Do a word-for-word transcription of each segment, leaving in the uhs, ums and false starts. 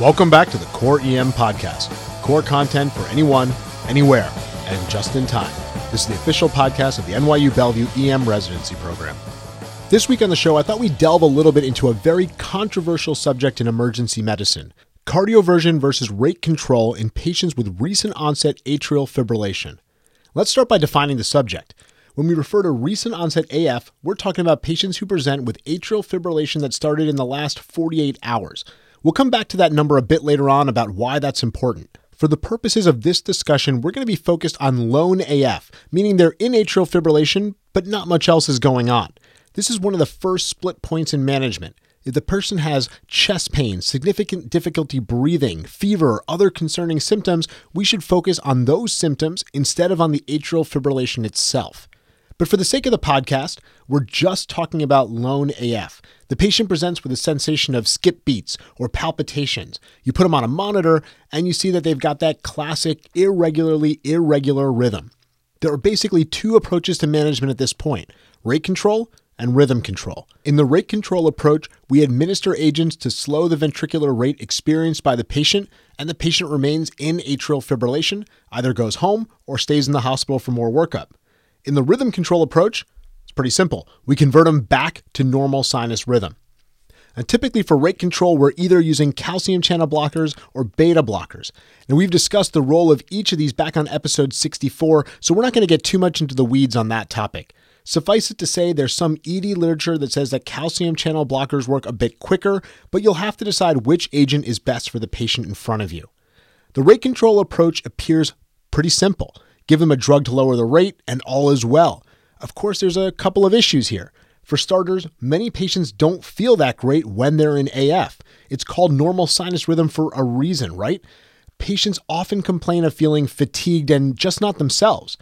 Welcome back to the Core E M Podcast. Core content for anyone, anywhere, and just in time. This is the official podcast of the N Y U Bellevue E M Residency Program. This week on the show, I thought we'd delve a little bit into a very controversial subject in emergency medicine, cardioversion versus rate control in patients with recent onset atrial fibrillation. Let's start by defining the subject. When we refer to recent onset A F, we're talking about patients who present with atrial fibrillation that started in the last forty-eight hours. We'll come back to that number a bit later on about why that's important. For the purposes of this discussion, we're going to be focused on lone A F, meaning they're in atrial fibrillation, but not much else is going on. This is one of the first split points in management. If the person has chest pain, significant difficulty breathing, fever, or other concerning symptoms, we should focus on those symptoms instead of on the atrial fibrillation itself. But for the sake of the podcast, we're just talking about lone A F. The patient presents with a sensation of skip beats or palpitations. You put them on a monitor and you see that they've got that classic irregularly irregular rhythm. There are basically two approaches to management at this point, rate control and rhythm control. In the rate control approach, we administer agents to slow the ventricular rate experienced by the patient, and the patient remains in atrial fibrillation, either goes home or stays in the hospital for more workup. In the rhythm control approach, it's pretty simple. We convert them back to normal sinus rhythm. And typically for rate control, we're either using calcium channel blockers or beta blockers. And we've discussed the role of each of these back on episode sixty-four, so we're not going to get too much into the weeds on that topic. Suffice it to say, there's some E D literature that says that calcium channel blockers work a bit quicker, but you'll have to decide which agent is best for the patient in front of you. The rate control approach appears pretty simple. Give them a drug to lower the rate, and all is well. Of course, there's a couple of issues here. For starters, many patients don't feel that great when they're in A F. It's called normal sinus rhythm for a reason, right? Patients often complain of feeling fatigued and just not themselves.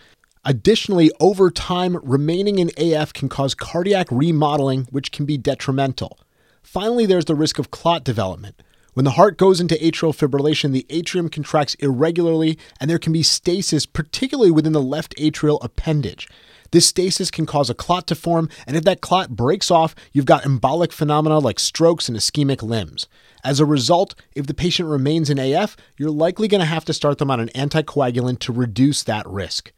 Additionally, over time, remaining in A F can cause cardiac remodeling, which can be detrimental. Finally, there's the risk of clot development. When the heart goes into atrial fibrillation, the atrium contracts irregularly and there can be stasis, particularly within the left atrial appendage. This stasis can cause a clot to form, and if that clot breaks off, you've got embolic phenomena like strokes and ischemic limbs. As a result, if the patient remains in A F, you're likely going to have to start them on an anticoagulant to reduce that risk.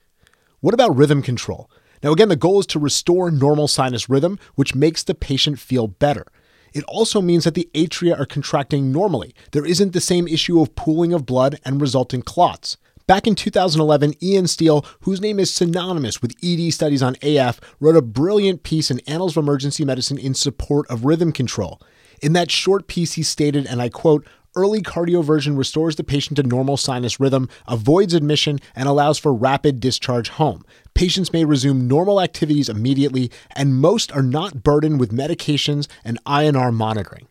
What about rhythm control? Now again, the goal is to restore normal sinus rhythm, which makes the patient feel better. It also means that the atria are contracting normally. There isn't the same issue of pooling of blood and resultant clots. Back in two thousand eleven, Ian Steele, whose name is synonymous with E D studies on A F, wrote a brilliant piece in Annals of Emergency Medicine in support of rhythm control. In that short piece, he stated, and I quote, "Early cardioversion restores the patient to normal sinus rhythm, avoids admission, and allows for rapid discharge home. Patients may resume normal activities immediately, and most are not burdened with medications and I N R monitoring."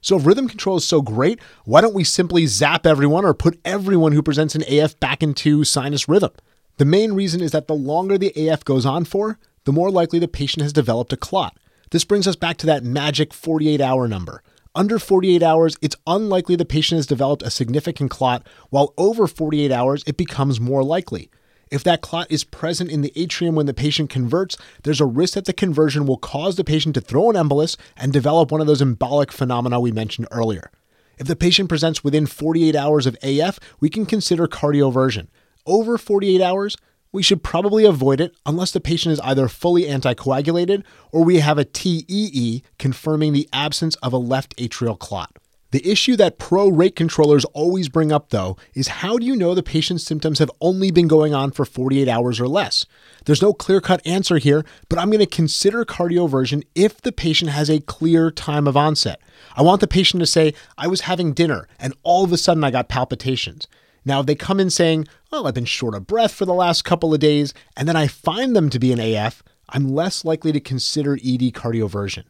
So if rhythm control is so great, why don't we simply zap everyone or put everyone who presents an A F back into sinus rhythm? The main reason is that the longer the A F goes on for, the more likely the patient has developed a clot. This brings us back to that magic forty-eight hour number. Under forty-eight hours, it's unlikely the patient has developed a significant clot, while over forty-eight hours, it becomes more likely. If that clot is present in the atrium when the patient converts, there's a risk that the conversion will cause the patient to throw an embolus and develop one of those embolic phenomena we mentioned earlier. If the patient presents within forty-eight hours of A F, we can consider cardioversion. Over forty-eight hours, we should probably avoid it unless the patient is either fully anticoagulated or we have a T E E confirming the absence of a left atrial clot. The issue that pro-rate controllers always bring up, though, is how do you know the patient's symptoms have only been going on for forty-eight hours or less? There's no clear-cut answer here, but I'm going to consider cardioversion if the patient has a clear time of onset. I want the patient to say, "I was having dinner and all of a sudden I got palpitations." Now, if they come in saying, "Well, I've been short of breath for the last couple of days," and then I find them to be an A F, I'm less likely to consider E D cardioversion.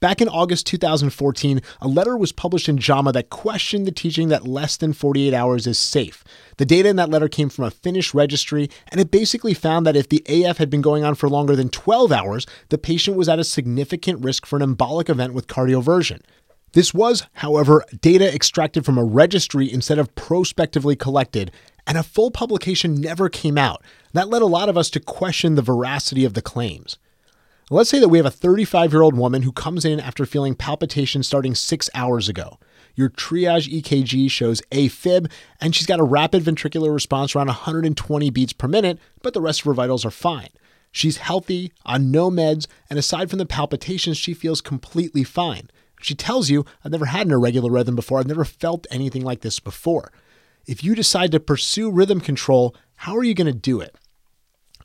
Back in August two thousand fourteen, a letter was published in JAMA that questioned the teaching that less than forty-eight hours is safe. The data in that letter came from a Finnish registry, and it basically found that if the A F had been going on for longer than twelve hours, the patient was at a significant risk for an embolic event with cardioversion. This was, however, data extracted from a registry instead of prospectively collected, and a full publication never came out. That led a lot of us to question the veracity of the claims. Let's say that we have a thirty-five-year-old woman who comes in after feeling palpitations starting six hours ago. Your triage E K G shows AFib, and she's got a rapid ventricular response around one hundred twenty beats per minute, but the rest of her vitals are fine. She's healthy, on no meds, and aside from the palpitations, she feels completely fine. She tells you, I've never had an irregular rhythm before. I've never felt anything like this before. If you decide to pursue rhythm control, how are you going to do it?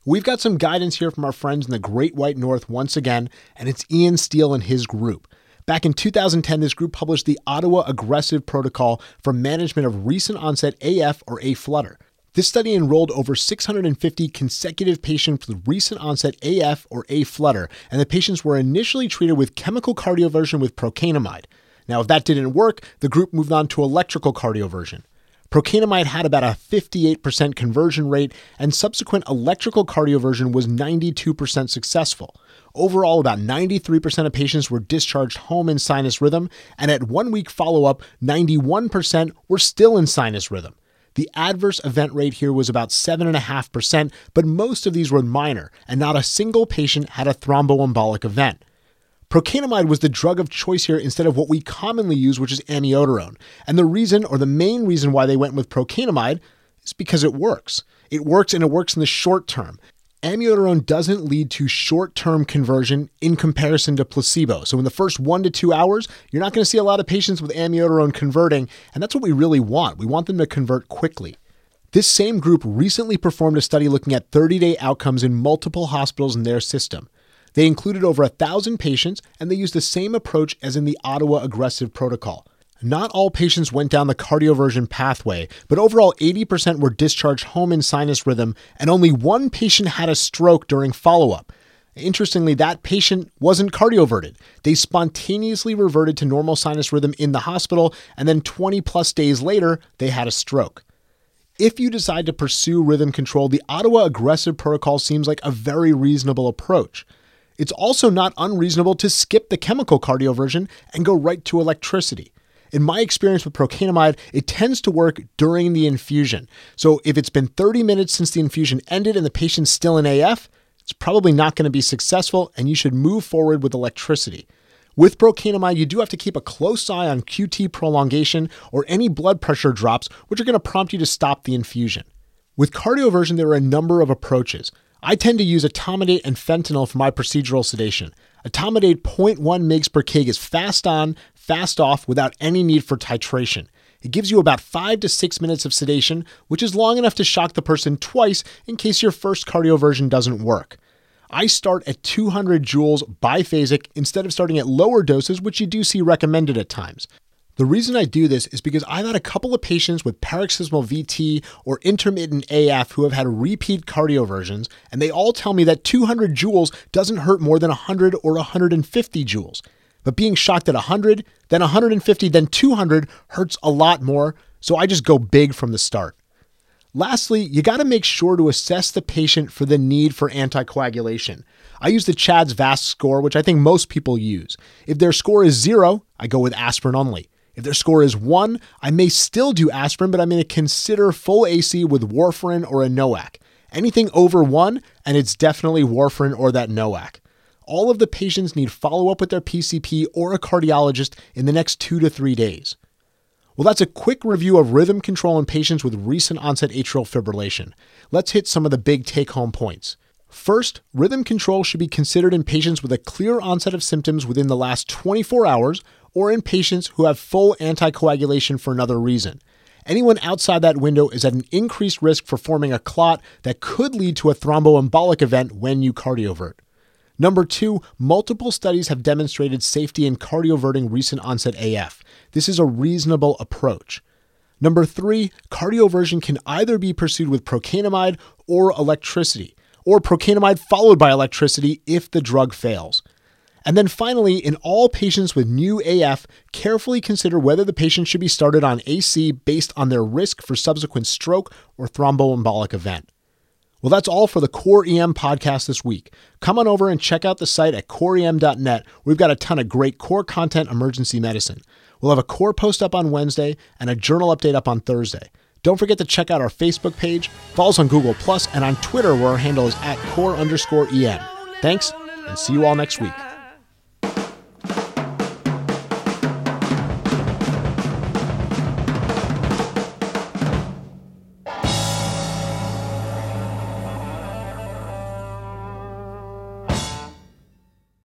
We've got some guidance here from our friends in the Great White North once again, and it's Ian Steele and his group. Back in two thousand ten, this group published the Ottawa Aggressive Protocol for Management of Recent Onset A F or A-Flutter. This study enrolled over six hundred fifty consecutive patients with recent onset A F or A-Flutter, and the patients were initially treated with chemical cardioversion with procainamide. Now, if that didn't work, the group moved on to electrical cardioversion. Procainamide had about a fifty-eight percent conversion rate, and subsequent electrical cardioversion was ninety-two percent successful. Overall, about ninety-three percent of patients were discharged home in sinus rhythm, and at one week follow-up, ninety-one percent were still in sinus rhythm. The adverse event rate here was about seven point five percent, but most of these were minor, and not a single patient had a thromboembolic event. Procainamide was the drug of choice here instead of what we commonly use, which is amiodarone. And the reason, or the main reason why they went with procainamide is because it works. It works, and it works in the short term. Amiodarone doesn't lead to short-term conversion in comparison to placebo. So in the first one to two hours, you're not going to see a lot of patients with amiodarone converting, and that's what we really want. We want them to convert quickly. This same group recently performed a study looking at thirty-day outcomes in multiple hospitals in their system. They included over one thousand patients, and they used the same approach as in the Ottawa Aggressive Protocol. Not all patients went down the cardioversion pathway, but overall eighty percent were discharged home in sinus rhythm, and only one patient had a stroke during follow-up. Interestingly, that patient wasn't cardioverted. They spontaneously reverted to normal sinus rhythm in the hospital, and then twenty plus days later, they had a stroke. If you decide to pursue rhythm control, the Ottawa Aggressive Protocol seems like a very reasonable approach. It's also not unreasonable to skip the chemical cardioversion and go right to electricity. In my experience with procainamide, it tends to work during the infusion. So if it's been thirty minutes since the infusion ended and the patient's still in A F, it's probably not going to be successful, and you should move forward with electricity. With procainamide, you do have to keep a close eye on Q T prolongation or any blood pressure drops, which are going to prompt you to stop the infusion. With cardioversion, there are a number of approaches. I tend to use Atomidate and Fentanyl for my procedural sedation. Atomidate zero point one milligrams per kilogram is fast on, fast off without any need for titration. It gives you about five to six minutes of sedation, which is long enough to shock the person twice in case your first cardioversion doesn't work. I start at two hundred joules biphasic instead of starting at lower doses, which you do see recommended at times. The reason I do this is because I've had a couple of patients with paroxysmal V T or intermittent A F who have had repeat cardioversions, and they all tell me that two hundred joules doesn't hurt more than one hundred or one hundred fifty joules. But being shocked at one hundred, then one hundred fifty, then two hundred hurts a lot more, so I just go big from the start. Lastly, you got to make sure to assess the patient for the need for anticoagulation. I use the CHADS-VASc score, which I think most people use. If their score is zero, I go with aspirin only. If their score is one, I may still do aspirin, but I'm going to consider full A C with warfarin or a NOAC. Anything over one, and it's definitely warfarin or that NOAC. All of the patients need follow-up with their P C P or a cardiologist in the next two to three days. Well, that's a quick review of rhythm control in patients with recent onset atrial fibrillation. Let's hit some of the big take-home points. First, rhythm control should be considered in patients with a clear onset of symptoms within the last twenty-four hours, or in patients who have full anticoagulation for another reason. Anyone outside that window is at an increased risk for forming a clot that could lead to a thromboembolic event when you cardiovert. Number two, multiple studies have demonstrated safety in cardioverting recent onset A F. This is a reasonable approach. Number three, cardioversion can either be pursued with procainamide or electricity, or procainamide followed by electricity if the drug fails. And then finally, in all patients with new A F, carefully consider whether the patient should be started on A C based on their risk for subsequent stroke or thromboembolic event. Well, that's all for the Core E M podcast this week. Come on over and check out the site at core e m dot net. We've got a ton of great core content, emergency medicine. We'll have a core post up on Wednesday and a journal update up on Thursday. Don't forget to check out our Facebook page, follow us on Google Plus, and on Twitter where our handle is at core underscore E M. Thanks, and see you all next week.